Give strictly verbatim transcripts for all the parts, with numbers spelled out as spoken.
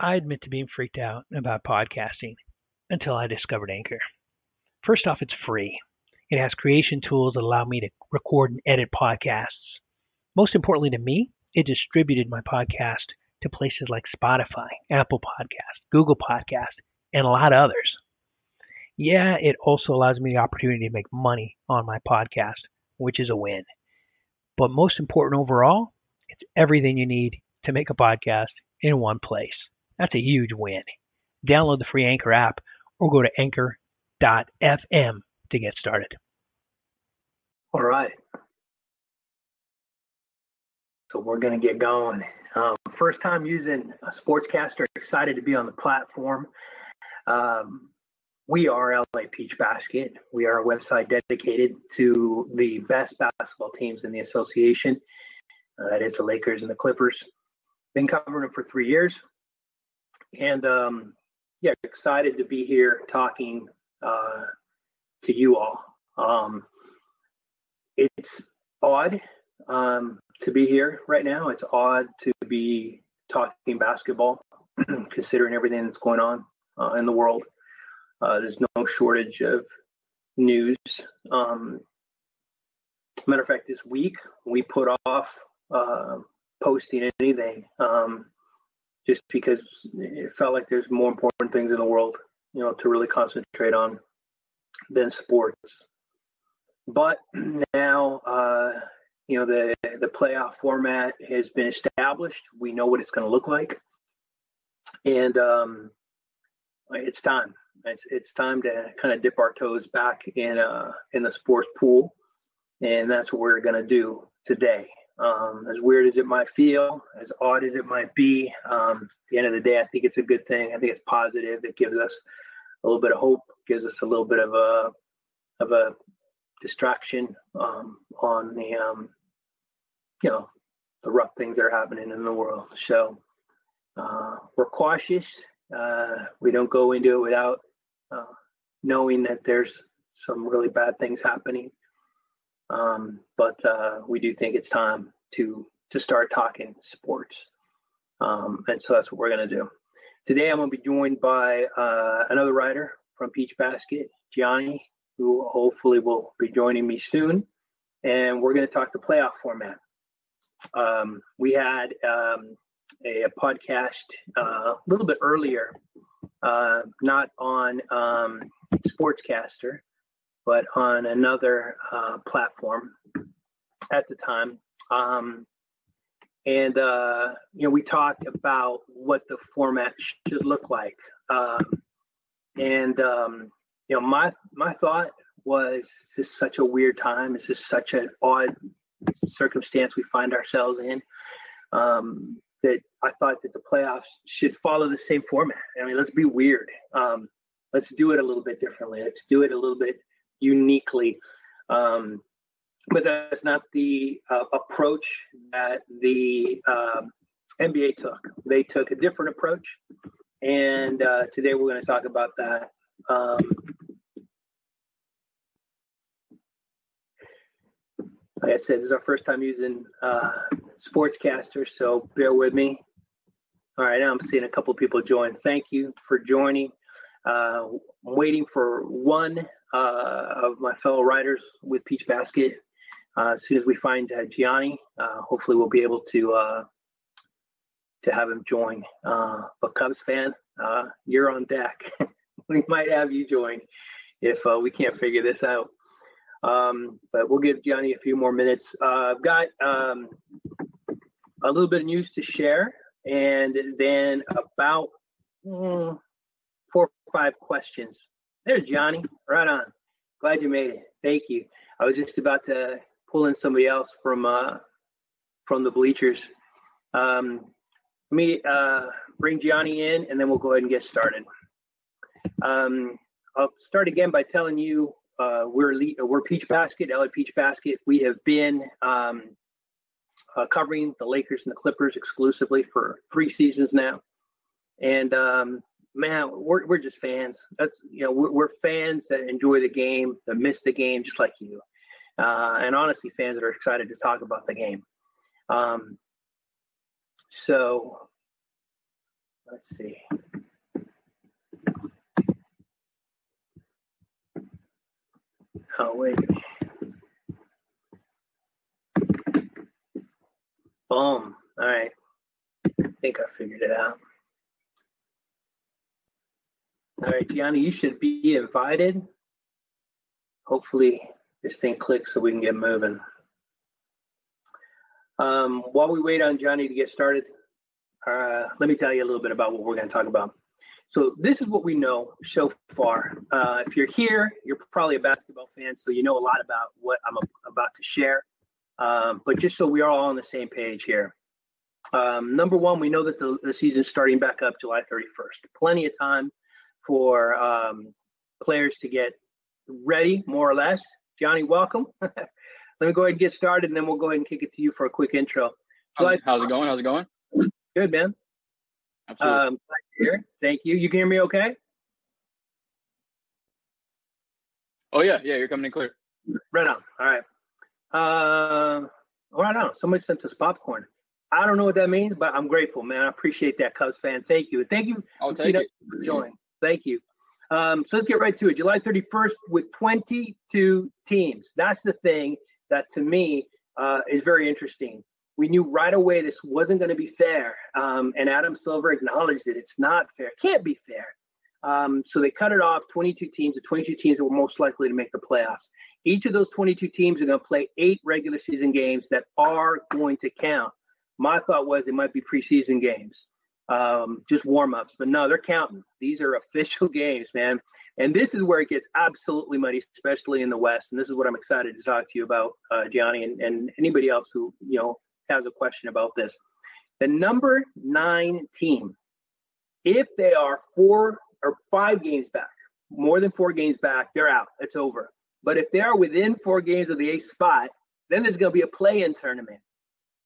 I admit to being freaked out about podcasting until I discovered Anchor. First off, it's free. It has creation tools that allow me to record and edit podcasts. Most importantly to me, it distributed my podcast to places like Spotify, Apple Podcasts, Google Podcasts, and a lot of others. Yeah, it also allows me the opportunity to make money on my podcast, which is a win. But most important overall, it's everything you need to make a podcast in one place. That's a huge win. Download the free Anchor app or go to anchor dot f m to get started. All right. So we're going to get going. Um, first time using a Sportscaster, excited to be on the platform. Um, we are L A Peach Basket. We are a website dedicated to the best basketball teams in the association. Uh, that is the Lakers and the Clippers. Been covering them for three years. And um, yeah, excited to be here talking uh, to you all. Um, it's odd. Um, to be here right now. It's odd to be talking basketball, considering everything that's going on uh, in the world. Uh, there's no shortage of news. Um, matter of fact, this week we put off uh, posting anything um, just because it felt like there's more important things in the world, you know, to really concentrate on than sports. But now, uh, You know, the, the playoff format has been established. We know what it's going to look like. And um, it's time. It's it's time to kind of dip our toes back in uh, in the sports pool. And that's what we're going to do today. Um, as weird as it might feel, as odd as it might be, um, at the end of the day, I think it's a good thing. I think it's positive. It gives us a little bit of hope, gives us a little bit of a, of a distraction um, on the... Um, you know, the rough things that are happening in the world. So uh, we're cautious. Uh, we don't go into it without uh, knowing that there's some really bad things happening. Um, but uh, we do think it's time to, to start talking sports. Um, and so that's what we're going to do. Today, I'm going to be joined by uh, another writer from Peach Basket, Gianni, who hopefully will be joining me soon. And we're going to talk the playoff format. Um, we had um, a, a podcast uh, a little bit earlier, uh, not on um, Sportscaster, but on another uh, platform at the time. Um, and, uh, you know, we talked about what the format should look like. Um, and, um, you know, my, my thought was, this is such a weird time. This is such an odd circumstance we find ourselves in, um, that I thought that the playoffs should follow the same format. I mean, let's be weird. Um, let's do it a little bit differently. Let's do it a little bit uniquely. Um, but that's not the uh, approach that the um, N B A took. They took a different approach. And uh, today we're going to talk about that. Um, Like I said, this is our first time using uh, Sportscaster, so bear with me. All right, now I'm seeing a couple people join. Thank you for joining. Uh, I'm waiting for one uh, of my fellow writers with Peach Basket. Uh, as soon as we find uh, Gianni, uh, hopefully we'll be able to uh, to have him join. Uh, but Cubs fan, uh, you're on deck. We might have you join if uh, we can't figure this out. Um, but we'll give Gianni a few more minutes. Uh, I've got um, a little bit of news to share, and then about mm, four or five questions. There's Gianni, right on. Glad you made it. Thank you. I was just about to pull in somebody else from uh, from the bleachers. Um, let me uh, bring Gianni in, and then we'll go ahead and get started. Um, I'll start again by telling you. Uh, we're we're Peach Basket, L A Peach Basket. We have been um, uh, covering the Lakers and the Clippers exclusively for three seasons now, and um, man, we're we're just fans. That's you know we're, we're fans that enjoy the game, that miss the game, just like you, uh, and honestly, fans that are excited to talk about the game. Um, so Let's see. Oh, wait. Boom. All right. I think I figured it out. All right, Gianni, you should be invited. Hopefully this thing clicks so we can get moving. Um, while we wait on Gianni to get started, uh, let me tell you a little bit about what we're going to talk about. So this is what we know so far. Uh, if you're here, you're probably a basketball fan, so you know a lot about what I'm about to share. Um, but just so we are all on the same page here. Um, number one, we know that the, the season's starting back up July thirty-first. Plenty of time for um, players to get ready, more or less. Gianni, welcome. Let me go ahead and get started, and then we'll go ahead and kick it to you for a quick intro. How's, how's it going? How's it going? Good, man. Absolutely. Um, here. Thank you. You can hear me okay? Oh, yeah. Yeah, you're coming in clear. Right on. All right. Uh, right on. Somebody sent us popcorn. I don't know what that means, but I'm grateful, man. I appreciate that, Cubs fan. Thank you. Thank you. Oh, thank you. For joining. Thank you. Um, so let's get right to it. July thirty-first with twenty-two teams. That's the thing that, to me, uh, is very interesting. We knew right away this wasn't going to be fair, um, and Adam Silver acknowledged that it's not fair. It can't be fair. Um, so they cut it off, twenty-two teams, the twenty-two teams that were most likely to make the playoffs. Each of those twenty-two teams are going to play eight regular season games that are going to count. My thought was it might be preseason games, um, just warm-ups. But no, they're counting. These are official games, man. And this is where it gets absolutely muddy, especially in the West. And this is what I'm excited to talk to you about, uh, Gianni, and, and anybody else who, you know, has a question about this. The number nine team, if they are four or five games back, more than four games back, they're out. It's over. But if they are within four games of the eighth spot, then there's going to be a play-in tournament.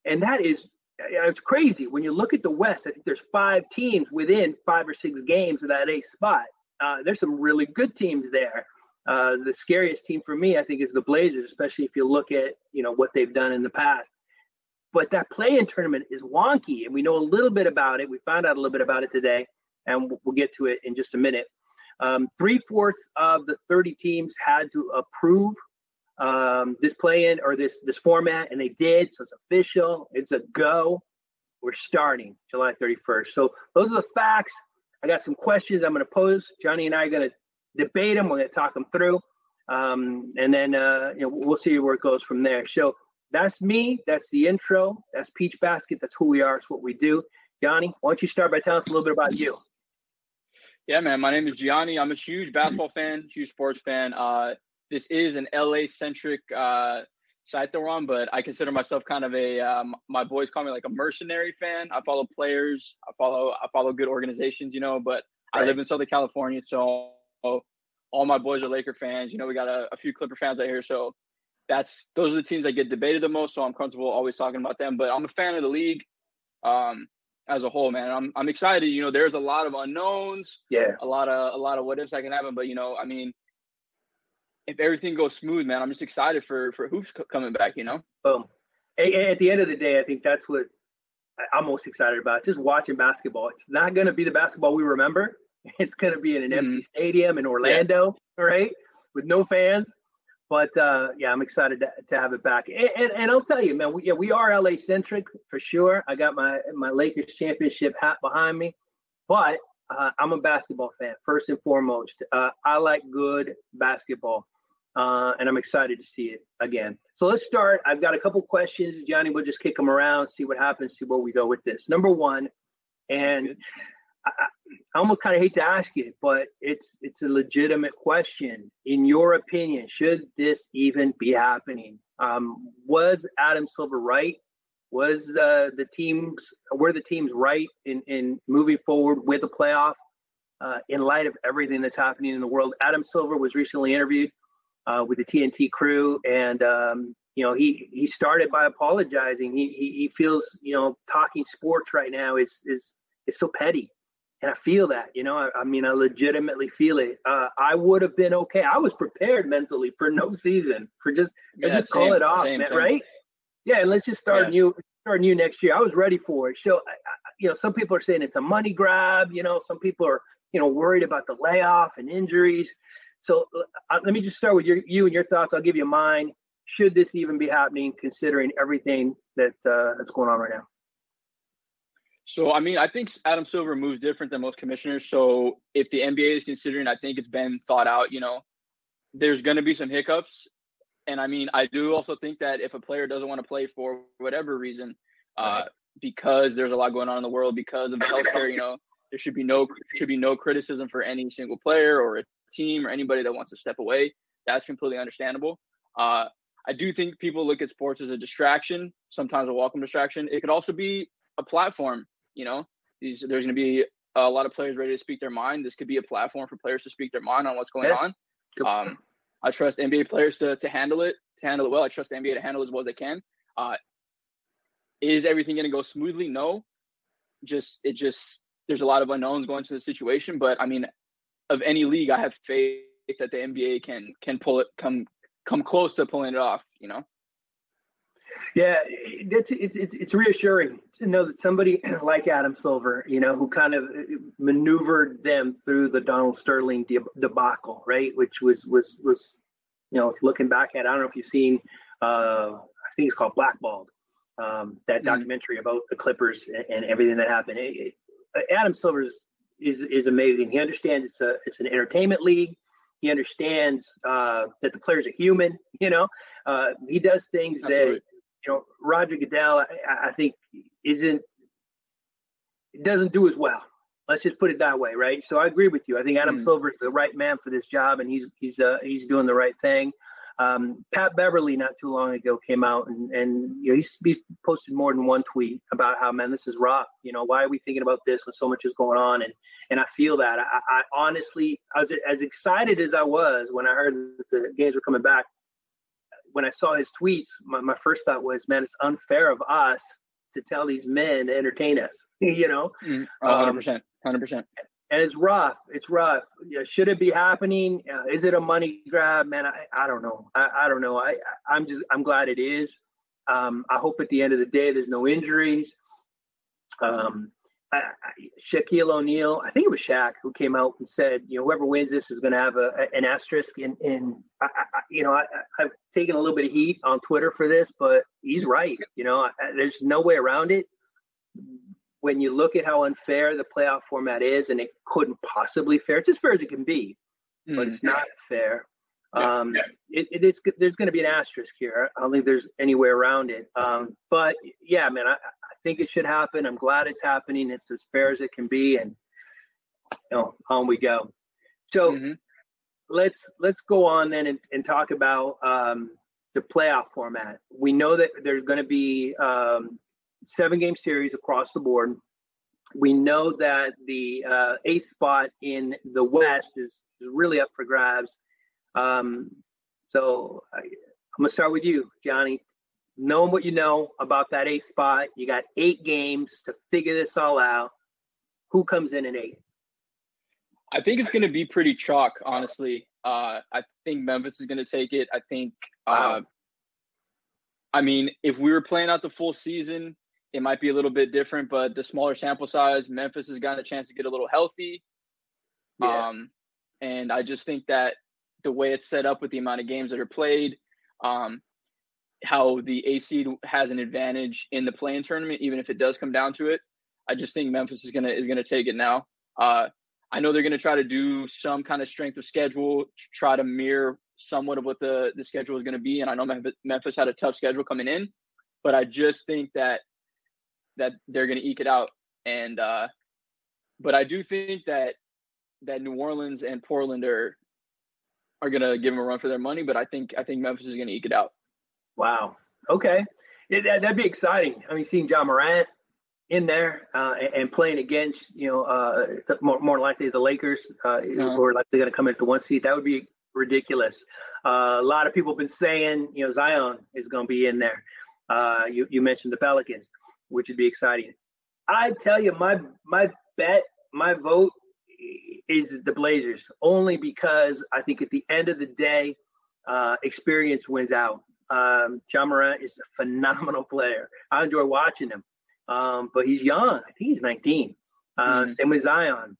And that is, it's crazy. When you look at the West, I think there's five teams within five or six games of that eighth spot. Uh, there's some really good teams there. Uh, the scariest team for me, I think, is the Blazers, especially if you look at, you know, what they've done in the past. But that play-in tournament is wonky, and we know a little bit about it. We found out a little bit about it today, and we'll get to it in just a minute. Um, three-fourths of the thirty teams had to approve um, this play-in or this this format, and they did, so it's official. It's a go. We're starting July thirty-first. So those are the facts. I got some questions I'm going to pose. Gianni and I are going to debate them. We're going to talk them through, um, and then uh, you know, we'll see where it goes from there. So that's me. That's the intro. That's Peach Basket. That's who we are. It's what we do. Gianni, why don't you start by telling us a little bit about you? Yeah, man. My name is Gianni. I'm a huge basketball fan, huge sports fan. Uh, this is an L A-centric uh, site that we're on, but I consider myself kind of a um, – my boys call me like a mercenary fan. I follow players. I follow I follow good organizations, you know, but right. I live in Southern California, so all my boys are Laker fans. You know, we got a, a few Clipper fans out here, so – That's those are the teams that get debated the most, so I'm comfortable always talking about them. But I'm a fan of the league um, as a whole, man. I'm I'm excited. You know, there's a lot of unknowns. Yeah. A lot of a lot of what ifs that can happen. But you know, I mean, if everything goes smooth, man, I'm just excited for for hoops co- coming back. You know. Boom. At, at the end of the day, I think that's what I'm most excited about. Just watching basketball. It's not going to be the basketball we remember. It's going to be in an mm-hmm. empty stadium in Orlando, yeah. right, with no fans. But, uh, yeah, I'm excited to, to have it back. And, and, and I'll tell you, man, we, yeah, we are L A-centric for sure. I got my, my Lakers championship hat behind me. But uh, I'm a basketball fan, first and foremost. Uh, I like good basketball, uh, and I'm excited to see it again. So let's start. I've got a couple questions. Gianni, we'll just kick them around, see what happens, see where we go with this. Number one, and I, I almost kind of hate to ask it, but it's it's a legitimate question. In your opinion, should this even be happening? Um, was Adam Silver right? Was uh, the teams were the teams right in, in moving forward with a playoff uh, in light of everything that's happening in the world? Adam Silver was recently interviewed uh, with the T N T crew, and um, you know he he started by apologizing. He, he he feels you know talking sports right now is is is so petty. And I feel that, you know, I, I mean, I legitimately feel it. Uh, I would have been okay. I was prepared mentally for no season, for just yeah, let's just same, call it off, same, man, same. Right? Yeah, and let's just start yeah. new, start new next year. I was ready for it. So, I, I, you know, some people are saying it's a money grab. You know, some people are, you know, worried about the layoff and injuries. So uh, let me just start with your, you and your thoughts. I'll give you mine. Should this even be happening, considering everything that uh, that's going on right now? So, I mean, I think Adam Silver moves different than most commissioners. So if the N B A is considering, I think it's been thought out, you know, there's going to be some hiccups. And I mean, I do also think that if a player doesn't want to play for whatever reason, uh, because there's a lot going on in the world, because of healthcare, you know, there should be no should be no criticism for any single player or a team or anybody that wants to step away. That's completely understandable. Uh, I do think people look at sports as a distraction, sometimes a welcome distraction. It could also be a platform, you know. These, there's going to be a lot of players ready to speak their mind. This could be a platform for players to speak their mind on what's going on. Um, I trust N B A players to, to handle it, to handle it well. I trust the N B A to handle it as well as they can. Uh, is everything going to go smoothly? No. Just, it just, there's a lot of unknowns going into the situation. But I mean, of any league, I have faith that the N B A can, can pull it, come, come close to pulling it off, you know? Yeah, it's, it's, it's reassuring to know that somebody like Adam Silver, you know, who kind of maneuvered them through the Donald Sterling debacle, right? Which was, was, was, you know, looking back at, I don't know if you've seen, uh, I think it's called Blackballed, um, that documentary mm-hmm. about the Clippers and, and everything that happened. It, it, Adam Silver is, is, is amazing. He understands it's a, it's an entertainment league. He understands uh, that the players are human, you know, uh, he does things Absolutely. that, you know, Roger Goodell, I, I think, isn't doesn't do as well. Let's just put it that way, right? So I agree with you. I think Adam mm. Silver is the right man for this job, and he's he's uh, he's doing the right thing. Um, Pat Beverley, not too long ago, came out and and you know, he's, he's posted more than one tweet about how, man, this is rough. You know, why are we thinking about this when so much is going on? And and I feel that. I, I honestly, I was as excited as I was when I heard that the games were coming back. When I saw his tweets, my, my first thought was, man, it's unfair of us to tell these men to entertain us, you know? Mm, one hundred percent, one hundred percent. Um, and it's rough. It's rough. You know, should it be happening? Uh, is it a money grab? Man, I, I don't know. I, I don't know. I, I'm just, I'm glad it is. Um, I hope at the end of the day, there's no injuries. Um, I, I, Shaquille O'Neal, I think it was Shaq who came out and said, you know, whoever wins this is going to have a, a, an asterisk. And, and I, I, you know, I, I've taken a little bit of heat on Twitter for this, but he's right. You know, I, there's no way around it. When you look at how unfair the playoff format is, and it couldn't possibly fair, it's as fair as it can be, mm-hmm. but it's not fair. Yeah, um, yeah. It, it, it's, there's going to be an asterisk here. I don't think there's any way around it. Um, but yeah, man, I, I think it should happen. I'm glad it's happening. It's as fair as it can be, and you know, on we go. So mm-hmm. let's let's go on then and, and talk about um, the playoff format. We know that there's going to be um, seven game series across the board. We know that the uh, eighth spot in the West is, is really up for grabs. Um, so I, I'm going to start with you, Gianni. Knowing what you know about that eighth spot, you got eight games to figure this all out. Who comes in at eight? I think it's going to be pretty chalk, honestly. Uh, I think Memphis is going to take it. I think, uh, wow. I mean, if we were playing out the full season, it might be a little bit different, but the smaller sample size, Memphis has gotten a chance to get a little healthy. Yeah. Um, and I just think that the way it's set up with the amount of games that are played, um, how the eighth seed has an advantage in the play-in tournament, even if it does come down to it. I just think Memphis is going to, is going to take it now. Uh, I know they're going to try to do some kind of strength of schedule, try to mirror somewhat of what the, the schedule is going to be. And I know Memphis had a tough schedule coming in, but I just think that, that they're going to eke it out. And, uh, but I do think that, that New Orleans and Portland are, are going to give them a run for their money, but I think I think Memphis is going to eke it out. Wow. Okay. It, that, that'd be exciting. I mean, seeing Ja Morant in there uh, and, and playing against, you know, uh, the, more, more likely the Lakers uh, uh-huh. who are likely going to come into one seat, that would be ridiculous. Uh, a lot of people have been saying, you know, Zion is going to be in there. Uh, you, you mentioned the Pelicans, which would be exciting. I tell you, my my bet, my vote, is the Blazers, only because I think at the end of the day, uh, experience wins out. Um, Ja Morant is a phenomenal player. I enjoy watching him. Um, but he's young. I think he's nineteen. Uh, mm-hmm. Same with Zion.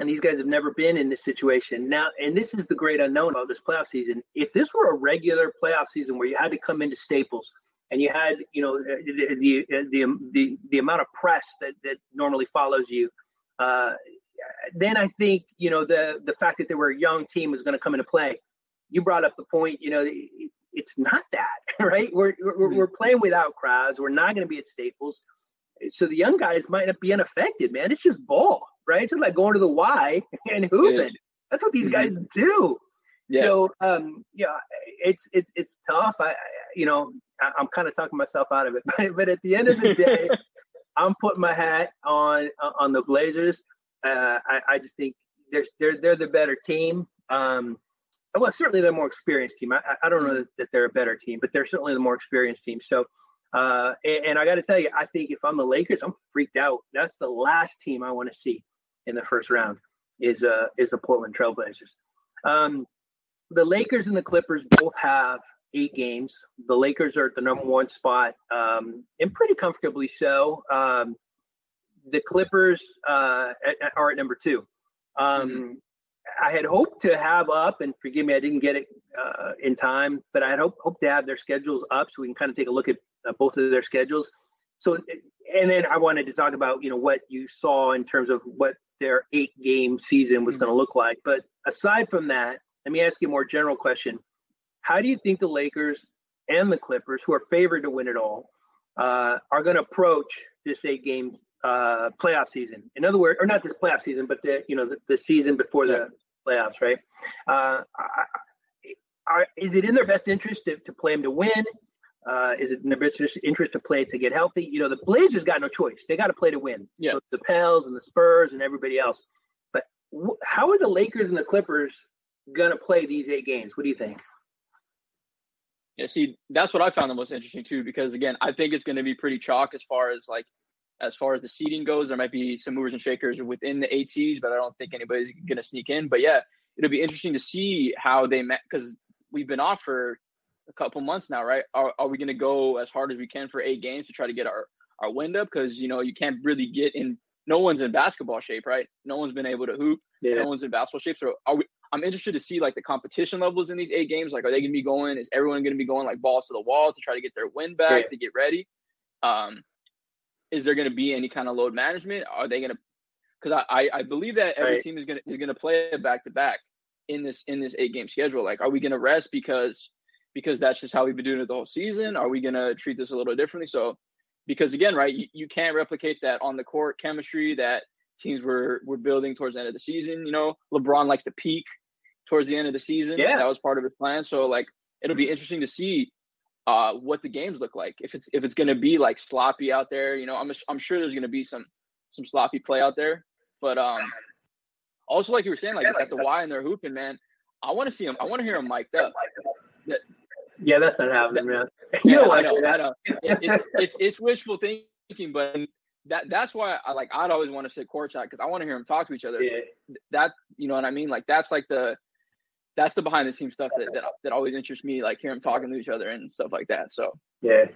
And these guys have never been in this situation. Now, and this is the great unknown about this playoff season. If this were a regular playoff season where you had to come into Staples and you had, you know, the the the, the, the amount of press that, that normally follows you, uh, then I think, you know, the, the fact that they were a young team was going to come into play. You brought up the point, you know, it, it's not that, right? We're, we're, we're playing without crowds. We're not going to be at Staples. So the young guys might not be unaffected, man. It's just ball, right? It's just like going to the Y and hooping. That's what these guys do. Yeah. So, um, yeah, it's it's it's tough. I, I you know, I, I'm kind of talking myself out of it, but, but at the end of the day, I'm putting my hat on on the Blazers. Uh, I, I just think they're they're they're the better team. Um, well, certainly they're a more experienced team. I, I don't know that they're a better team, but they're certainly the more experienced team. So. Uh, and, and I got to tell you, I think if I'm the Lakers, I'm freaked out. That's the last team I want to see in the first round is uh, is the Portland Trailblazers. Um, the Lakers and the Clippers both have eight games. The Lakers are at the number one spot, um, and pretty comfortably so. Um, the Clippers uh, at, are at number two. Um, mm-hmm. I had hoped to have up, and forgive me, I didn't get it uh, in time, but I had hoped hope to have their schedules up so we can kind of take a look at Uh, both of their schedules. So, and then I wanted to talk about, you know, what you saw in terms of what their eight game season was mm-hmm. going to look like. But aside from that, let me ask you a more general question. How do you think the Lakers and the Clippers, who are favored to win it all, uh, are going to approach this eight game uh, playoff season? In other words, or not this playoff season, but the, you know, the, the season before yeah. the playoffs, right? Uh, are, is it in their best interest to, to play them to win? Uh, is it in their best interest to play to get healthy? You know, the Blazers got no choice. They got to play to win. Yeah. So the Pels and the Spurs and everybody else. But w- how are the Lakers and the Clippers going to play these eight games? What do you think? Yeah, see, that's what I found the most interesting, too, because, again, I think it's going to be pretty chalk as far as, like, as far as the seeding goes. There might be some movers and shakers within the eight seeds, but I don't think anybody's going to sneak in. But, yeah, it'll be interesting to see how they met because we've been off for – a couple months now, right? Are, are we going to go as hard as we can for eight games to try to get our, our wind up? Because, you know, you can't really get in – no one's in basketball shape, right? No one's been able to hoop. Yeah. No one's in basketball shape. So are we, I'm interested to see, like, the competition levels in these eight games. Like, are they going to be going – is everyone going to be going, like, balls to the wall to try to get their wind back, yeah. to get ready? Um, is there going to be any kind of load management? Are they going to – because I, I, I believe that every right. team is going to is going to play back-to-back in this in this eight-game schedule. Like, are we going to rest because – because that's just how we've been doing it the whole season? Are we going to treat this a little differently? So, because again, right, you, you can't replicate that on the court chemistry that teams were, were building towards the end of the season. You know, LeBron likes to peak towards the end of the season. Yeah. That was part of his plan. So like, it'll be interesting to see uh, what the games look like. If it's, if it's going to be like sloppy out there, you know, I'm, I'm sure there's going to be some, some sloppy play out there, but um, also like you were saying, like, yeah, it's like at the Y and they're hooping, man. I want to see them. I want to hear them mic'd up. That, yeah, that's not happening, man. You yeah, I know, I know. It, it's, it's it's wishful thinking, but that that's why I like. I'd always want to sit courtside because I want to hear them talk to each other. Yeah. That you know what I mean? Like that's like the that's the behind the scenes stuff that, that that always interests me. Like hear them talking to each other and stuff like that. So yeah,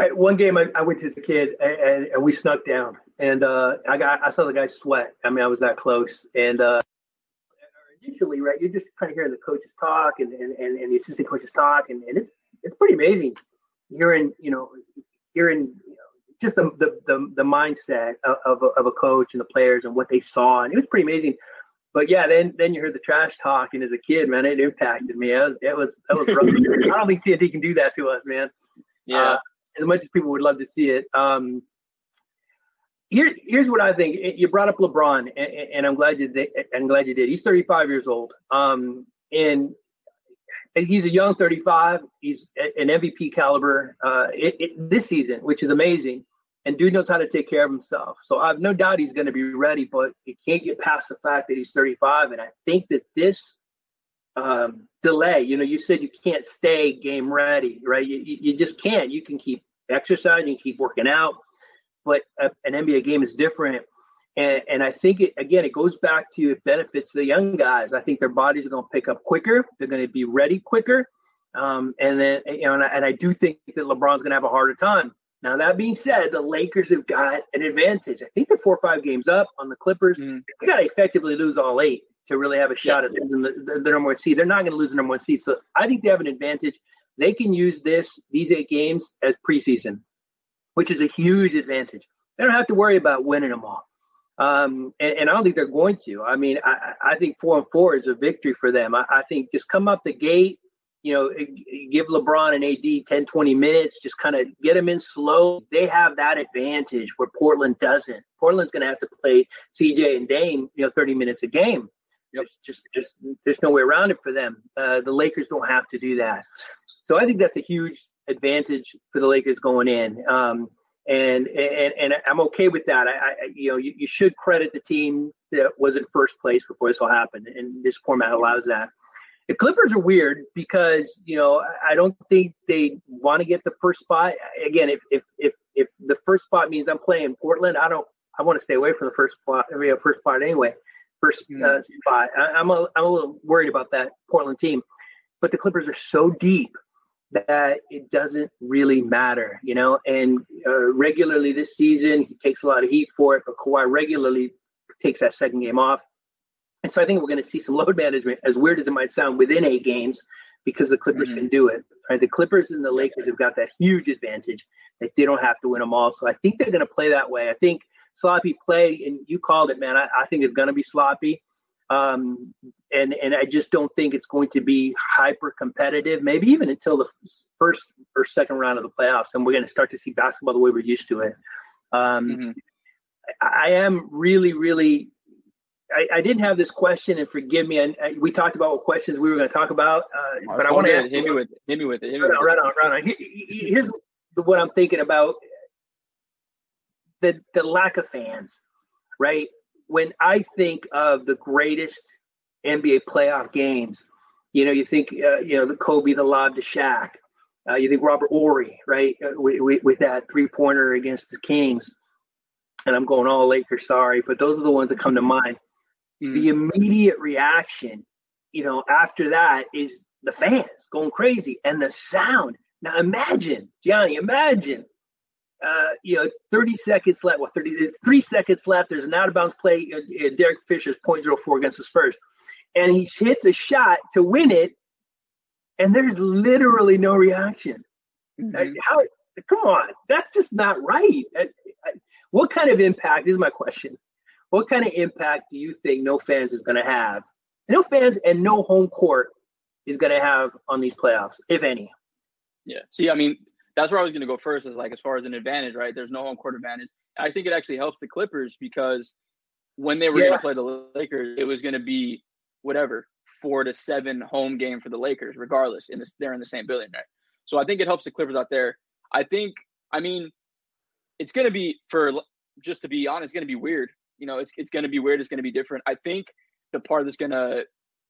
I, one game I, I went to as a kid and, and we snuck down and uh, I got I saw the guy sweat. I mean, I was that close and. Uh, Initially, right, you're just kind of hearing the coaches talk and, and, and, and the assistant coaches talk, and, and it's it's pretty amazing. You're in, you know, you're in you know, just the the, the, the mindset of, of, a, of a coach and the players and what they saw, and it was pretty amazing. But yeah, then then you heard the trash talk, and as a kid, man, it impacted me. I was, it was that was rough. I don't think T N T can do that to us, man. Yeah, uh, as much as people would love to see it. Um, Here, here's what I think. You brought up LeBron, and, and I'm glad you did. I'm glad you did. He's thirty-five years old, um, and he's a young thirty-five. He's an M V P caliber uh, it, it, this season, which is amazing. And dude knows how to take care of himself. So I have no doubt he's going to be ready, but it can't get past the fact that he's thirty-five. And I think that this um, delay, you know, you said you can't stay game ready, right? You, you just can't. You can keep exercising, you can keep working out. But an N B A game is different. And, and I think, it, again, it goes back to it benefits the young guys. I think their bodies are going to pick up quicker. They're going to be ready quicker. Um, and then, you know, and I, and I do think that LeBron's going to have a harder time. Now, that being said, the Lakers have got an advantage. I think they're four or five games up on the Clippers. Mm. They got to effectively lose all eight to really have a shot yeah. at losing the, the number one seed. They're not going to lose the number one seed. So I think they have an advantage. They can use this, these eight games as preseason, which is a huge advantage. They don't have to worry about winning them all. Um, and, and I don't think they're going to. I mean, I, I think four and four is a victory for them. I, I think just come up the gate, you know, give LeBron and A D ten, twenty minutes, just kind of get them in slow. They have that advantage where Portland doesn't. Portland's going to have to play C J and Dame, you know, thirty minutes a game. Yep. Just, just, just, there's no way around it for them. Uh, the Lakers don't have to do that. So I think that's a huge advantage for the Lakers going in. Um, And, and and I'm okay with that. I, I you know you, you should credit the team that was in first place before this all happened, and this format allows that. The Clippers are weird because you know I don't think they want to get the first spot. Again, if if if if the first spot means I'm playing Portland, I don't. I want to stay away from the first spot. I mean, first spot anyway. First uh, spot. I, I'm a, I'm a little worried about that Portland team, but the Clippers are so deep that it doesn't really matter, you know, and uh, regularly this season, he takes a lot of heat for it, but Kawhi regularly takes that second game off. And so I think we're going to see some load management, as weird as it might sound, within eight games because the Clippers mm-hmm. can do it. Right? The Clippers and the Lakers have got that huge advantage that they don't have to win them all. So I think they're going to play that way. I think sloppy play, and you called it, man, I, I think it's going to be sloppy. Um, and, and I just don't think it's going to be hyper competitive, maybe even until the first or second round of the playoffs. And we're going to start to see basketball the way we're used to it. Um, mm-hmm. I, I am really, really, I, I didn't have this question, and forgive me. And we talked about what questions we were going to talk about, uh, well, but I want to hit me with it. Hit me with it. Hit me right, with on, it. right on, right on. Here's what I'm thinking about: the the lack of fans, right? When I think of the greatest N B A playoff games, you know, you think, uh, you know, the Kobe, the lob to Shaq. Uh, you think Robert Horry, right, uh, with, with that three-pointer against the Kings. And I'm going all Lakers, sorry, but those are the ones that come to mind. Mm. The immediate reaction, you know, after that is the fans going crazy and the sound. Now imagine, Gianni, imagine. Uh, you know, thirty seconds left. Well, thirty-three seconds left. There's an out of bounds play. Uh, Derek Fisher's point oh four against the Spurs, and he hits a shot to win it, and there's literally no reaction. Mm-hmm. Like, how? Come on, that's just not right. I, I, what kind of impact? This is my question. What kind of impact do you think no fans is going to have? No fans and no home court is going to have on these playoffs, if any. Yeah. See, I mean. That's where I was going to go first, is like as far as an advantage, right? There's no home court advantage. I think it actually helps the Clippers because when they were yeah. going to play the Lakers, it was going to be whatever, four to seven home game for the Lakers, regardless. And they're in the same building, right? So I think it helps the Clippers out there. I think, I mean, it's going to be, for just to be honest, it's going to be weird. You know, it's it's going to be weird. It's going to be different. I think the part that's going to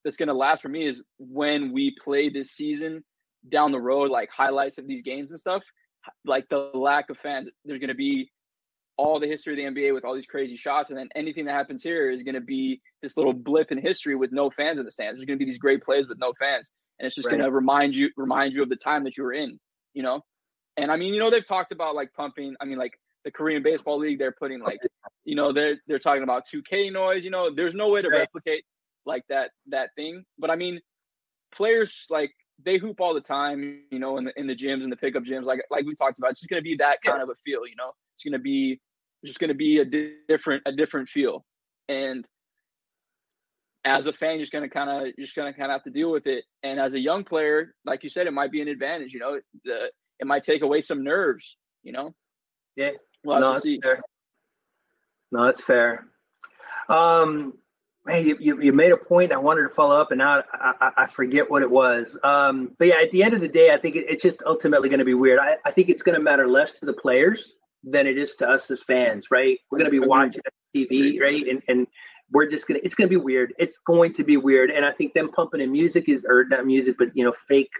that's going to last for me is when we play this season down the road, like highlights of these games and stuff, like the lack of fans. There's going to be all the history of the N B A with all these crazy shots, and then anything that happens here is going to be this little blip in history with no fans in the stands. There's going to be these great plays with no fans, and it's just right. going to remind you remind you of the time that you were in, you know. And I mean, you know, they've talked about like pumping. I mean, like the Korean Baseball League, they're putting like, you know, they're they're talking about two K noise. You know, there's no way to right. replicate like that that thing. But I mean, players like. They hoop all the time, you know, in the in the gyms and the pickup gyms, like like we talked about. It's just gonna be that kind of a feel, you know. It's gonna be it's just gonna be a di- different a different feel, and as a fan, you're just gonna kind of just gonna kind of have to deal with it. And as a young player, like you said, it might be an advantage, you know. The, it might take away some nerves, you know. Yeah, we'll no, have to see. Fair. No, that's fair. Um. Man, you, you, you made a point. I wanted to follow up, and now I, I, I forget what it was. Um, but, yeah, at the end of the day, I think it, it's just ultimately going to be weird. I, I think it's going to matter less to the players than it is to us as fans, right? We're going to be watching T V, right? And and we're just going to – it's going to be weird. It's going to be weird. And I think them pumping in music is – or not music, but, you know, fake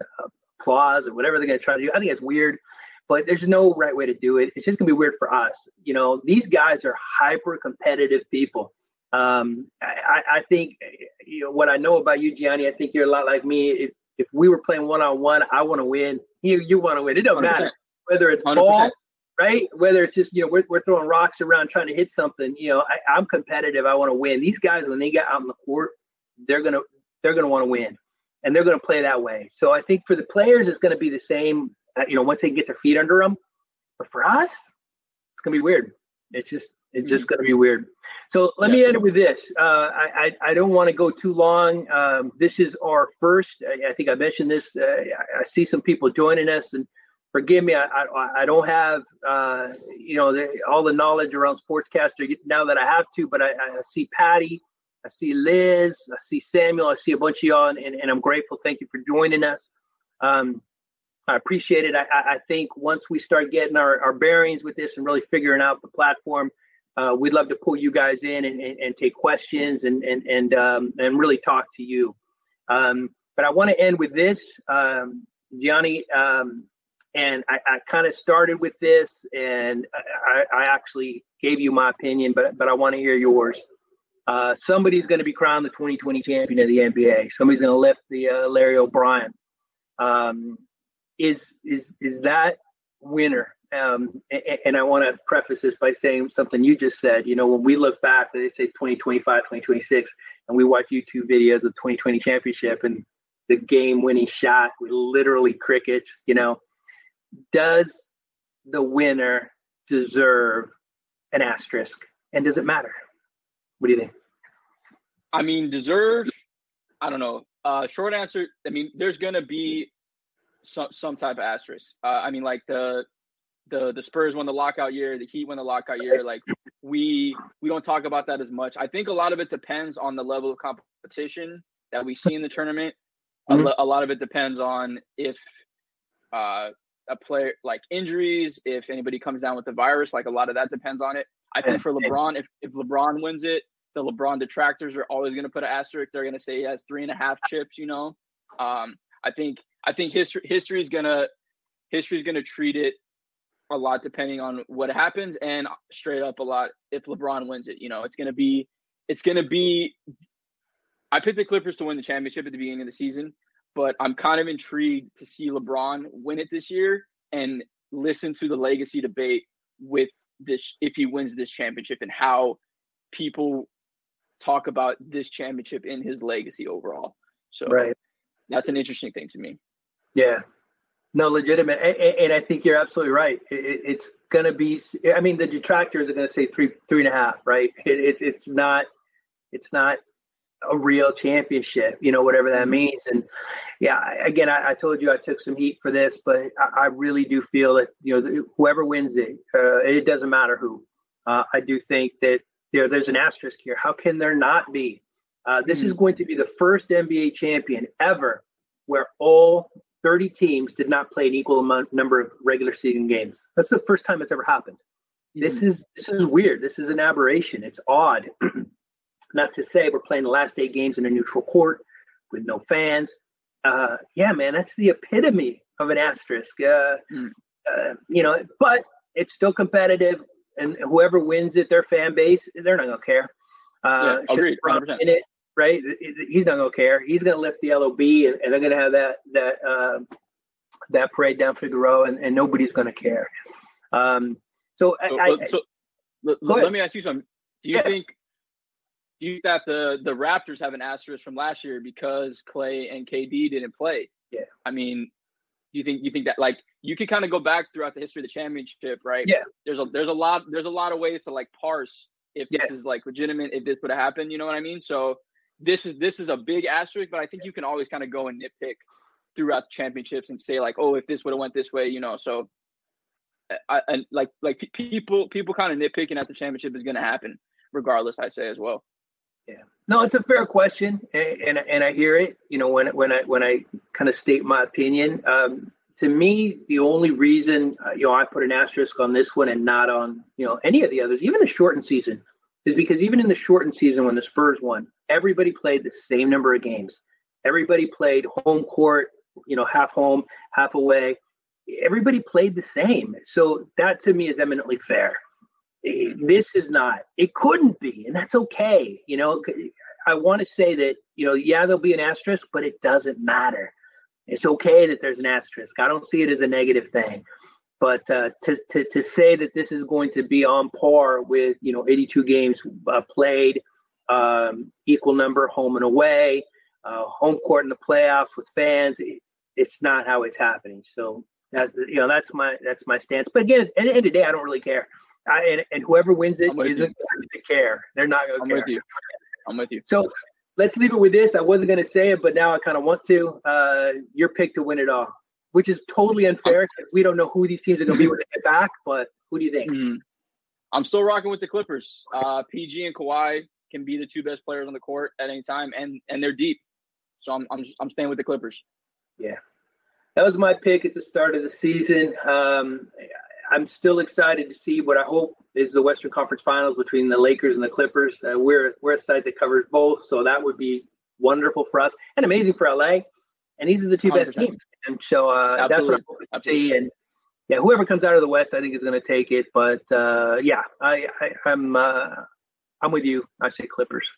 uh, applause or whatever they're going to try to do. I think it's weird. But there's no right way to do it. It's just going to be weird for us. You know, these guys are hyper-competitive people. Um, I, I think, you know, what I know about you, Gianni, I think you're a lot like me. If, if we were playing one-on-one, I want to win. You, you want to win. It doesn't one hundred percent. Matter. whether it's one hundred percent ball, right? Whether it's just, you know, we're, we're throwing rocks around trying to hit something, you know, I, I'm competitive. I want to win. These guys, when they get out in the court, they're going to, they're going to want to win, and they're going to play that way. So I think for the players, it's going to be the same, you know, once they get their feet under them. But for us, it's going to be weird. It's just, it's just going to be weird. So let yeah. me end it with this. Uh, I, I I don't want to go too long. Um, this is our first. I, I think I mentioned this. Uh, I, I see some people joining us, and forgive me. I I, I don't have uh, you know the, all the knowledge around Sportscaster now that I have to. But I, I see Patty, I see Liz, I see Samuel, I see a bunch of y'all, and, and I'm grateful. Thank you for joining us. Um, I appreciate it. I, I think once we start getting our, our bearings with this and really figuring out the platform, Uh, we'd love to pull you guys in and, and, and take questions and and and um, and really talk to you. Um, but I want to end with this, um, Gianni, um, and I, I kind of started with this, and I, I actually gave you my opinion, but but I want to hear yours. Uh, somebody's going to be crowned the twenty twenty champion of the N B A. Somebody's going to lift the uh, Larry O'Brien. Um, is is is that winner? Um, and, and I want to preface this by saying something you just said. You know, when we look back, they say twenty twenty-five, twenty twenty-six, and we watch YouTube videos of twenty twenty championship and the game-winning shot with literally crickets, you know. Does the winner deserve an asterisk? And does it matter? What do you think? I mean, deserve, I don't know. Uh, short answer, I mean, there's going to be some, some type of asterisk. Uh, I mean, like the – The the Spurs won the lockout year. The Heat won the lockout year. Like we we don't talk about that as much. I think a lot of it depends on the level of competition that we see in the tournament. Mm-hmm. A, a lot of it depends on if uh, a player like injuries, if anybody comes down with the virus. Like a lot of that depends on it. I think for LeBron, if if LeBron wins it, the LeBron detractors are always going to put an asterisk. They're going to say he has three and a half chips. You know, um, I think I think history history is gonna history is gonna treat it a lot depending on what happens, and straight up a lot if LeBron wins it. You know, it's going to be it's going to be I picked the Clippers to win the championship at the beginning of the season, but I'm kind of intrigued to see LeBron win it this year and listen to the legacy debate with this, if he wins this championship, and how people talk about this championship in his legacy overall. So right. That's an interesting thing to me. Yeah. No, legitimate. And, and I think you're absolutely right. It, it's going to be, I mean, the detractors are going to say three, three and a half, right? It, it, it's not, it's not a real championship, you know, whatever that means. And yeah, again, I, I told you I took some heat for this, but I, I really do feel that, you know, whoever wins it, uh, it doesn't matter who. Uh, I do think that there, there's an asterisk here. How can there not be? Uh, this mm-hmm. is going to be the first N B A champion ever where all thirty teams did not play an equal amount number of regular season games. That's the first time it's ever happened. This mm-hmm. is this is weird. This is an aberration. It's odd. Not to say we're playing the last eight games in a neutral court with no fans. Uh, yeah, man, that's the epitome of an asterisk. Uh, mm. uh, you know, but it's still competitive, and whoever wins it, their fan base, they're not gonna care. Uh, yeah, agreed. one hundred percent. In it. Right, he's not gonna care. He's gonna lift the L O B, and they're gonna have that that uh, that parade down Figueroa, and, and nobody's gonna care. Um, so, so, I, I, so let, let me ask you something. Do you yeah. think do you think that the the Raptors have an asterisk from last year because Klay and K D didn't play? Yeah, I mean, you think you think that like you can kind of go back throughout the history of the championship, right? Yeah, there's a there's a lot there's a lot of ways to like parse if yeah. this is like legitimate, if this would have happened. You know what I mean? So. This is this is a big asterisk, but I think you can always kind of go and nitpick throughout the championships and say like, oh, if this would have went this way, you know. So, I, I like like people people kind of nitpicking at the championship is going to happen regardless. I say as well. Yeah, no, it's a fair question, and and, and I hear it. You know, when when I when I kind of state my opinion, um, to me, the only reason uh, you know I put an asterisk on this one and not on you know any of the others, even the shortened season, is because even in the shortened season when the Spurs won, everybody played the same number of games. Everybody played home court, you know, half home, half away. Everybody played the same. So that to me is eminently fair. This is not. It couldn't be, and that's okay. You know, I want to say that, you know, yeah, there'll be an asterisk, but it doesn't matter. It's okay that there's an asterisk. I don't see it as a negative thing. But uh, to, to to say that this is going to be on par with, you know, eighty-two games uh, played, um, equal number home and away, uh, home court in the playoffs with fans, it, it's not how it's happening. So, that's, you know, that's my that's my stance. But again, at the end of the day, I don't really care. I, and, and whoever wins it isn't going to care. They're not going to care. I'm with you. I'm with you. So let's leave it with this. I wasn't going to say it, but now I kind of want to. Uh, your pick to win it all, which is totally unfair because we don't know who these teams are going to be when they get back. But who do you think? Mm-hmm. I'm still rocking with the Clippers. Uh, P G and Kawhi can be the two best players on the court at any time, and and they're deep. So I'm I'm I'm staying with the Clippers. Yeah, that was my pick at the start of the season. Um, I'm still excited to see what I hope is the Western Conference Finals between the Lakers and the Clippers. Uh, we're we're a side that covers both, so that would be wonderful for us and amazing for L A. And these are the two one hundred percent best teams. And so uh, that's what I'm hoping to see. And yeah, whoever comes out of the West, I think is going to take it. But uh, yeah, I, I, I'm uh, I'm with you. I say Clippers.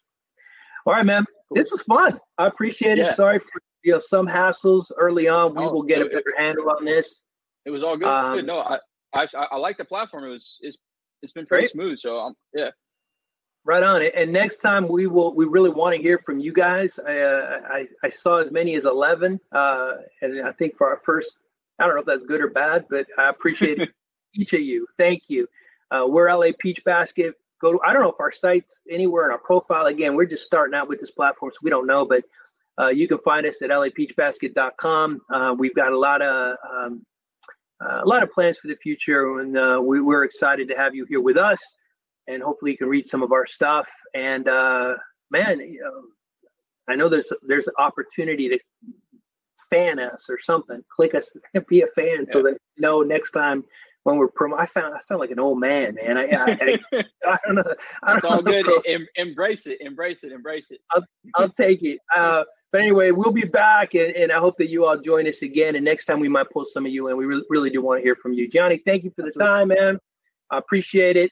All right, man. Cool. This was fun. I appreciate it. Yeah. Sorry for you know some hassles early on. We oh, will get it, a better it, handle on this. It was all good. Um, good. No, I. I, I like the platform. It was it's it's been pretty right. smooth. So um, yeah, right on. And next time we will we really want to hear from you guys. I uh, I, I saw as many as eleven, uh, and I think for our first, I don't know if that's good or bad, but I appreciate each of you. Thank you. Uh, we're L A Peach Basket. Go to, I don't know if our site's anywhere in our profile. Again, we're just starting out with this platform, so we don't know. But uh, you can find us at L A Peach Basket dot com. Uh, we've got a lot of um, Uh, a lot of plans for the future, and uh, we, we're excited to have you here with us, and hopefully you can read some of our stuff. And uh, man, you know, I know there's there's opportunity to fan us or something. Click us, be a fan, yeah. So that you know next time when we're prom. I found I sound like an old man, man. I I, I, I don't know. I it's don't all know. Good. Em- embrace it, embrace it, embrace it. I'll, I'll take it. Uh, But anyway, we'll be back, and, and I hope that you all join us again. And next time we might pull some of you in. We re- really do want to hear from you. Gianni, thank you for the time, man. I appreciate it.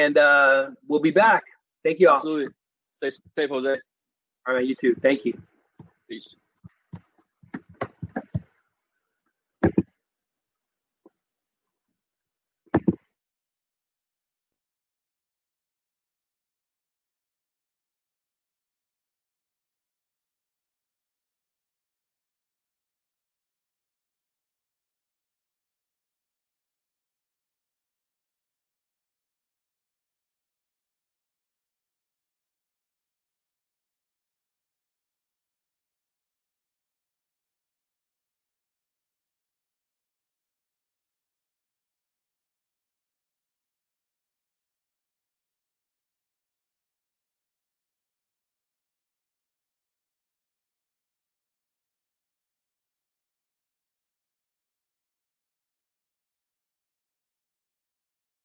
And uh, we'll be back. Thank you all. Absolutely. Stay safe, Jose. All right, you too. Thank you. Peace.